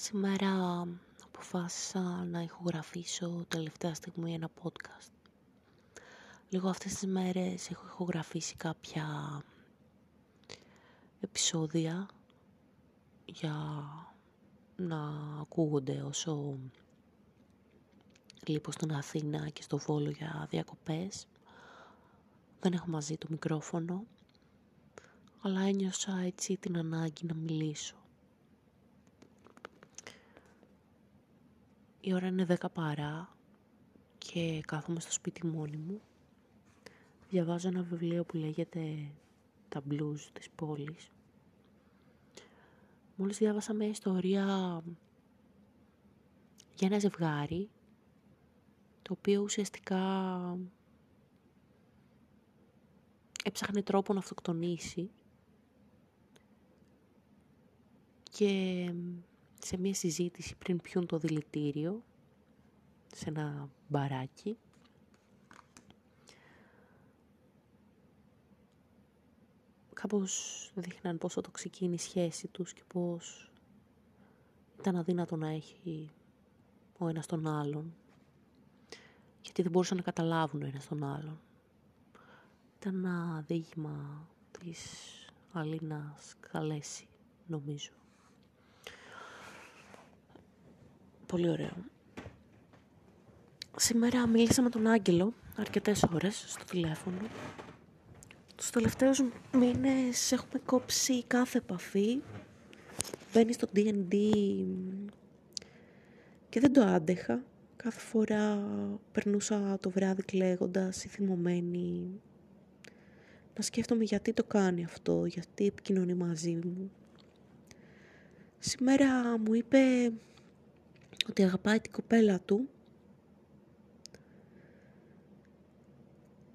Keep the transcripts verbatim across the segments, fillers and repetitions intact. Σήμερα αποφάσισα να ηχογραφήσω τελευταία στιγμή ένα podcast. Λίγο αυτές τις μέρες έχω ηχογραφήσει κάποια επεισόδια για να ακούγονται όσο λείπω στην Αθήνα και στο Βόλο για διακοπές. Δεν έχω μαζί το μικρόφωνο, αλλά ένιωσα έτσι την ανάγκη να μιλήσω. Η ώρα είναι δέκα παρά και κάθομαι στο σπίτι μόνη μου. Διαβάζω ένα βιβλίο που λέγεται «Τα blues της πόλης». Μόλις διάβασα μια ιστορία για ένα ζευγάρι, το οποίο ουσιαστικά έψαχνε τρόπο να αυτοκτονήσει και σε μια συζήτηση πριν πιούν το δηλητήριο σε ένα μπαράκι, κάπως δείχναν πόσο τοξική είναι η σχέση τους και πώς ήταν αδύνατο να έχει ο ένας τον άλλον, γιατί δεν μπορούσαν να καταλάβουν ο ένας τον άλλον. Ήταν ένα δείγμα της Αλήνας Καλέση, νομίζω. Πολύ ωραίο. Σήμερα μίλησα με τον Άγγελο αρκετές ώρες στο τηλέφωνο. Τους τελευταίους μήνες έχουμε κόψει κάθε επαφή. Μπαίνει στο ντι εν ντι και δεν το άντεχα. Κάθε φορά περνούσα το βράδυ κλαίγοντας ή θυμωμένη. Να σκέφτομαι γιατί το κάνει αυτό, γιατί επικοινωνεί μαζί μου. Σήμερα μου είπε ότι αγαπάει την κοπέλα του.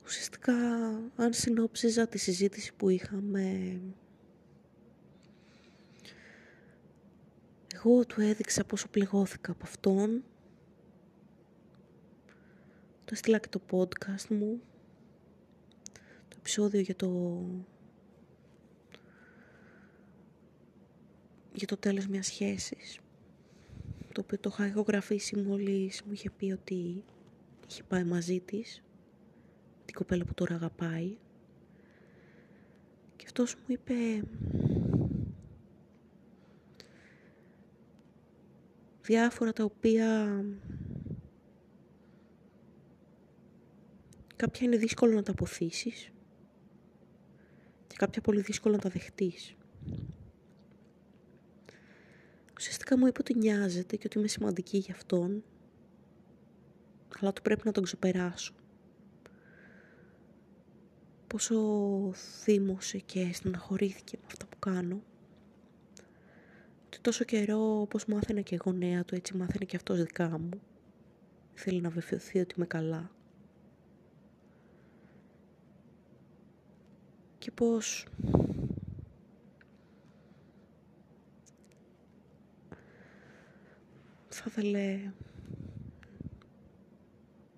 Ουσιαστικά, αν συνόψιζα τη συζήτηση που είχαμε, εγώ του έδειξα πόσο πληγώθηκα από αυτόν. Το έστειλα και το podcast μου, το επεισόδιο για το, για το τέλος μιας σχέσης, το οποίο το είχα ηχογραφήσει μόλις μου είχε πει ότι είχε πάει μαζί της, την κοπέλα που τώρα αγαπάει. Και αυτός μου είπε διάφορα τα οποία κάποια είναι δύσκολο να τα αποθήσεις και κάποια πολύ δύσκολο να τα δεχτείς. Ουσιαστικά μου είπε ότι νοιάζεται και ότι είμαι σημαντική για αυτόν, αλλά του πρέπει να τον ξεπεράσω. Πόσο θύμωσε και στεναχωρήθηκε με αυτά που κάνω. Ότι τόσο καιρό όπως μάθαινα και εγώ νέα του, έτσι μάθαινα και αυτός δικά μου. Θέλει να βεβαιωθεί ότι είμαι καλά. Και πώς θα ήθελε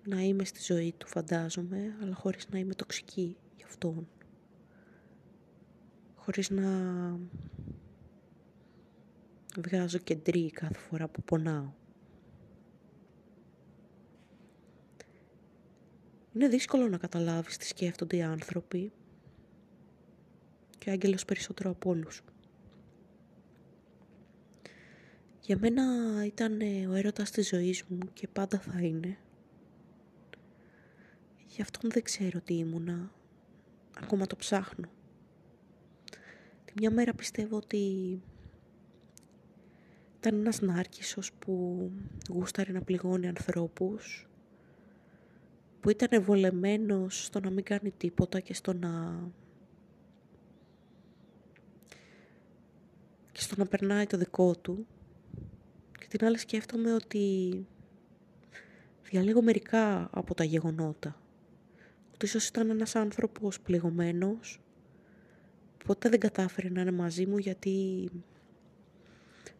να είμαι στη ζωή του, φαντάζομαι, αλλά χωρίς να είμαι τοξική γι' αυτόν. Χωρίς να βγάζω κεντρή κάθε φορά που πονάω. Είναι δύσκολο να καταλάβεις τι σκέφτονται οι άνθρωποι και ο Άγγελος περισσότερο από όλους. Για μένα ήταν ο έρωτας της ζωής μου και πάντα θα είναι. Γι' αυτόν δεν ξέρω τι ήμουνα. Ακόμα το ψάχνω. Τη μια μέρα πιστεύω ότι ήταν ένας νάρκισσος που γούσταρε να πληγώνει ανθρώπους, που ήταν βολεμένος στο να μην κάνει τίποτα και στο να... και στο να περνάει το δικό του. Και την άλλη σκέφτομαι ότι διαλέγω μερικά από τα γεγονότα. Ότι ίσως ήταν ένας άνθρωπος πληγωμένος, ποτέ δεν κατάφερε να είναι μαζί μου γιατί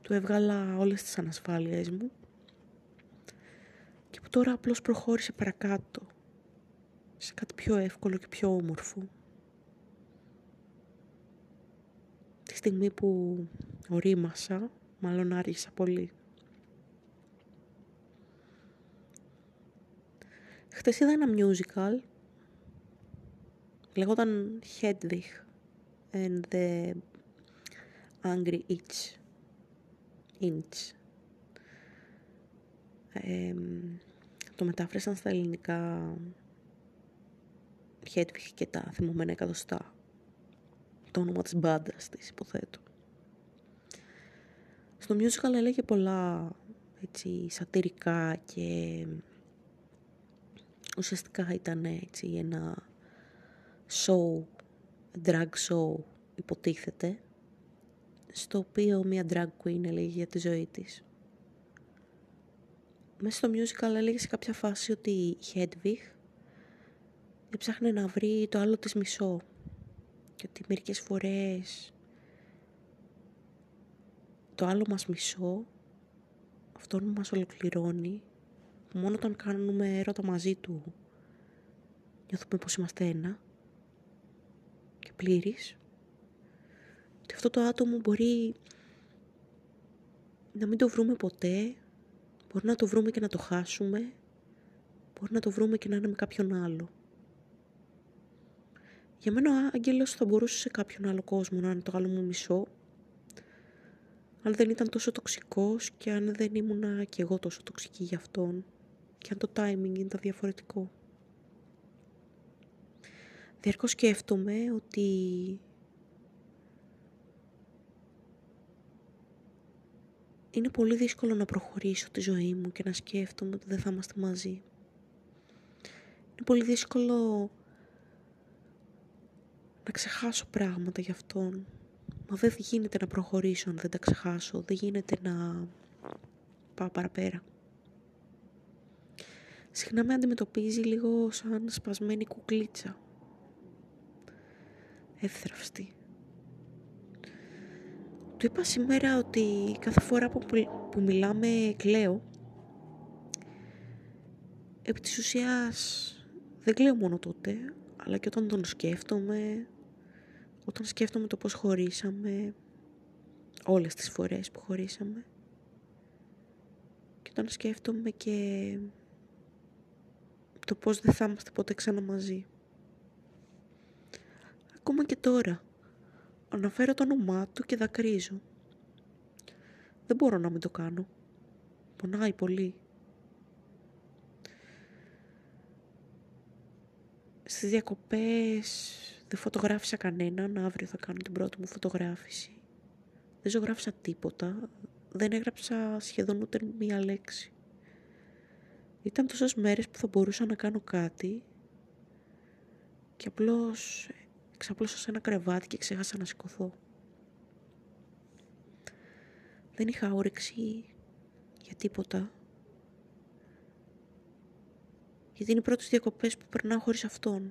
του έβγαλα όλες τις ανασφάλειες μου και που τώρα απλώς προχώρησε παρακάτω σε κάτι πιο εύκολο και πιο όμορφο. Τη στιγμή που ορίμασα μάλλον άργησα πολύ. Χτες είδα ένα musical, λεγόταν Hedwig and the Angry Inch. Inch. Ε, το μετάφρασαν στα ελληνικά Hedwig και τα θυμωμένα εκατοστά. Το όνομα της μπάντας της, υποθέτω. Στο musical έλεγε πολλά έτσι, σατυρικά και ουσιαστικά ήταν έτσι, ένα show, drag show υποτίθεται, στο οποίο μια drag queen έλεγε για τη ζωή της. Μέσα στο musical έλεγε σε κάποια φάση ότι η Hedwig έψαχνε να βρει το άλλο της μισό και ότι μερικές φορές το άλλο μας μισό, αυτόν που μας ολοκληρώνει, μόνο όταν κάνουμε έρωτα μαζί του νιώθουμε πως είμαστε ένα και πλήρης, ότι αυτό το άτομο μπορεί να μην το βρούμε ποτέ, μπορεί να το βρούμε και να το χάσουμε, μπορεί να το βρούμε και να είναι με κάποιον άλλο. Για μένα ο άγγελος θα μπορούσε σε κάποιον άλλο κόσμο να είναι το άλλο μου μισό, αν δεν ήταν τόσο τοξικός και αν δεν ήμουνα κι εγώ τόσο τοξική για αυτόν και αν το timing ήταν διαφορετικό. Διαρκώς σκέφτομαι ότι είναι πολύ δύσκολο να προχωρήσω τη ζωή μου και να σκέφτομαι ότι δεν θα είμαστε μαζί. Είναι πολύ δύσκολο να ξεχάσω πράγματα γι' αυτόν. Μα δεν γίνεται να προχωρήσω αν δεν τα ξεχάσω. Δεν γίνεται να πάω παραπέρα. Συχνά με αντιμετωπίζει λίγο σαν σπασμένη κουκλίτσα. Εύθραυστη. Του είπα σήμερα ότι κάθε φορά που μιλάμε κλαίω. Επί της ουσίας δεν κλαίω μόνο τότε, αλλά και όταν τον σκέφτομαι, όταν σκέφτομαι το πώς χωρίσαμε, όλες τις φορές που χωρίσαμε, και όταν σκέφτομαι και το πώς δεν θα είμαστε ποτέ ξανά μαζί. Ακόμα και τώρα, αναφέρω το όνομά του και δακρύζω. Δεν μπορώ να μην το κάνω. Πονάει πολύ. Στις διακοπές δεν φωτογράφησα κανέναν, αύριο θα κάνω την πρώτη μου φωτογράφηση. Δεν ζωγράφησα τίποτα, δεν έγραψα σχεδόν ούτε μία λέξη. Ήταν τόσες μέρες που θα μπορούσα να κάνω κάτι και απλώς ξαπλώσα σε ένα κρεβάτι και ξέχασα να σηκωθώ. Δεν είχα όρεξη για τίποτα. Γιατί είναι οι πρώτες διακοπές που περνάω χωρίς αυτόν.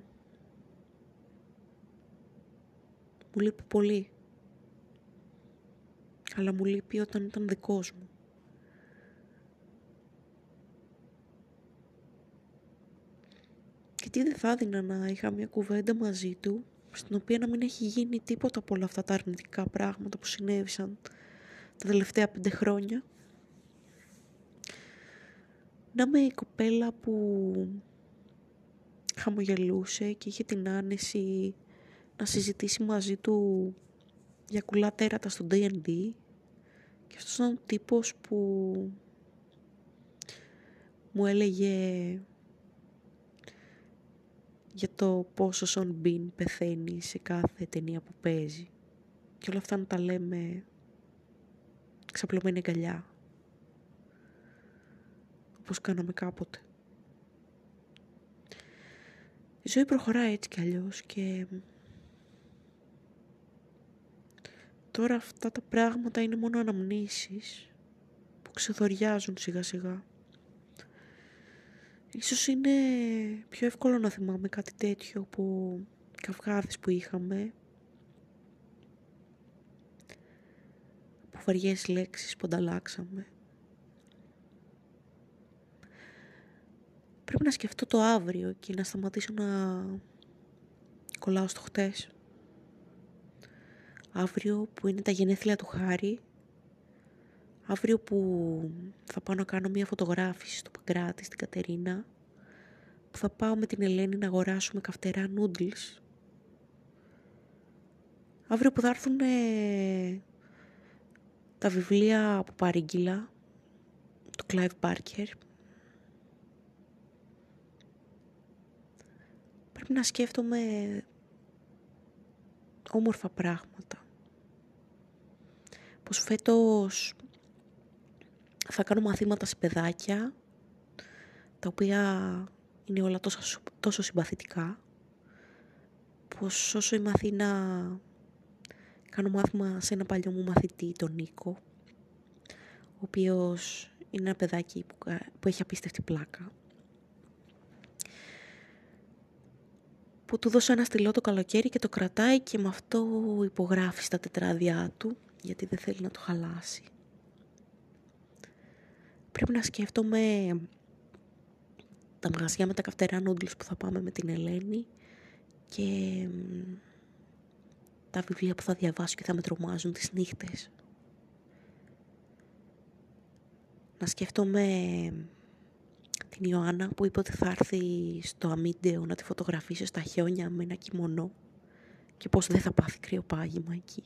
Μου λείπει πολύ. Αλλά μου λείπει όταν ήταν δικός μου. Και τι δεν θα έδινα να είχα μια κουβέντα μαζί του, στην οποία να μην έχει γίνει τίποτα από όλα αυτά τα αρνητικά πράγματα που συνέβησαν τα τελευταία πέντε χρόνια. Να είμαι η κοπέλα που χαμογελούσε και είχε την άνεση να συζητήσει μαζί του για κουλά τέρατα στο ντι εντ ντι, και αυτός ήταν ο τύπος που μου έλεγε για το πόσο Sean Bean πεθαίνει σε κάθε ταινία που παίζει και όλα αυτά να τα λέμε ξαπλωμένη αγκαλιά, όπως κάναμε κάποτε. Η ζωή προχωράει έτσι κι αλλιώς και τώρα αυτά τα πράγματα είναι μόνο αναμνήσεις που ξεθοριάζουν σιγά σιγά. Ίσως είναι πιο εύκολο να θυμάμαι κάτι τέτοιο από καυγάδες που είχαμε, από βαριές λέξεις που ανταλλάξαμε. Πρέπει να σκεφτώ το αύριο και να σταματήσω να κολλάω στο χτες. Αύριο που είναι τα γενέθλια του Χάρη, Αύριο που θα πάω να κάνω μια φωτογράφηση στο Παγκράτη, στην Κατερίνα, που θα πάω με την Ελένη να αγοράσουμε καυτερά noodles. Αύριο που θα έρθουν ε, τα βιβλία που παρήγγειλα, του Clive Barker. Πρέπει να σκέφτομαι όμορφα πράγματα. Πως φέτος θα κάνω μαθήματα σε παιδάκια, τα οποία είναι όλα τόσο, τόσο συμπαθητικά, πως όσο είμαι Αθήνα κάνω μάθημα σε ένα παλιό μου μαθητή, τον Νίκο, ο οποίος είναι ένα παιδάκι που, που έχει απίστευτη πλάκα, που του δώσα ένα στυλό το καλοκαίρι και το κρατάει και με αυτό υπογράφει στα τετράδια του, γιατί δεν θέλει να το χαλάσει. Πρέπει να σκέφτομαι τα μαγαζιά με τα καυτερά νούντλους που θα πάμε με την Ελένη και τα βιβλία που θα διαβάσω και θα με τρομάζουν τις νύχτες. Να σκέφτομαι την Ιωάννα που είπε ότι θα έρθει στο Αμίντεο να τη φωτογραφίσω στα χιόνια με ένα κιμονό και πως δεν θα πάθει κρυοπάγημα εκεί.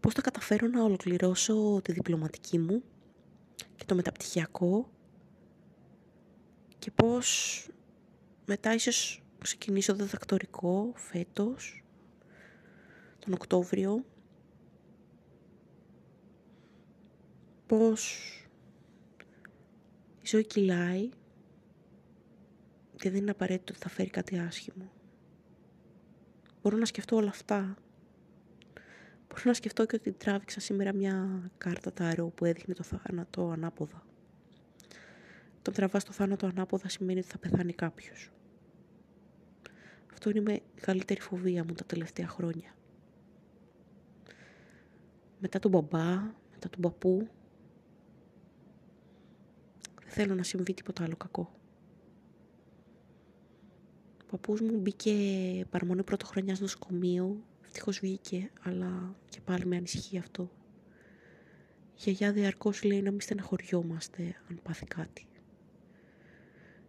Πώς θα καταφέρω να ολοκληρώσω τη διπλωματική μου και το μεταπτυχιακό και πώς μετά ίσως ξεκινήσω το διδακτορικό φέτος, τον Οκτώβριο. Πώς η ζωή κυλάει και δεν είναι απαραίτητο ότι θα φέρει κάτι άσχημο. Μπορώ να σκεφτώ όλα αυτά. Μπορώ να σκεφτώ και ότι τράβηξα σήμερα μια κάρτα ταρό που έδειχνε το θάνατο ανάποδα. Όταν τραβάς το θάνατο ανάποδα σημαίνει ότι θα πεθάνει κάποιος. Αυτό είναι η μεγαλύτερη φοβία μου τα τελευταία χρόνια. Μετά τον μπαμπά, μετά τον παππού, δεν θέλω να συμβεί τίποτα άλλο κακό. Ο παππούς μου μπήκε παραμονή πρωτοχρονιάς νοσοκομείο. Ευτυχώς βγήκε, αλλά και πάλι με ανησυχεί αυτό. Η γιαγιά διαρκώς λέει να μην στεναχωριόμαστε αν πάθει κάτι.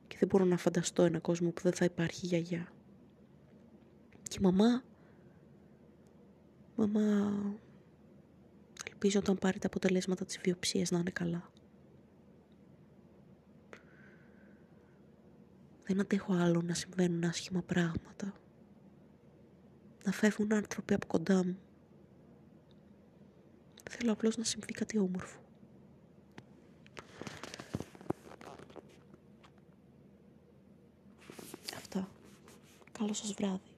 Και δεν μπορώ να φανταστώ έναν κόσμο που δεν θα υπάρχει γιαγιά. Και μαμά, μαμά, ελπίζω όταν πάρει τα αποτελέσματα της βιοψίας να είναι καλά. Δεν αντέχω άλλο να συμβαίνουν άσχημα πράγματα. Να φεύγουν άνθρωποι από κοντά μου. Θέλω απλώς να συμβεί κάτι όμορφο. Αυτά. Καλό σας βράδυ.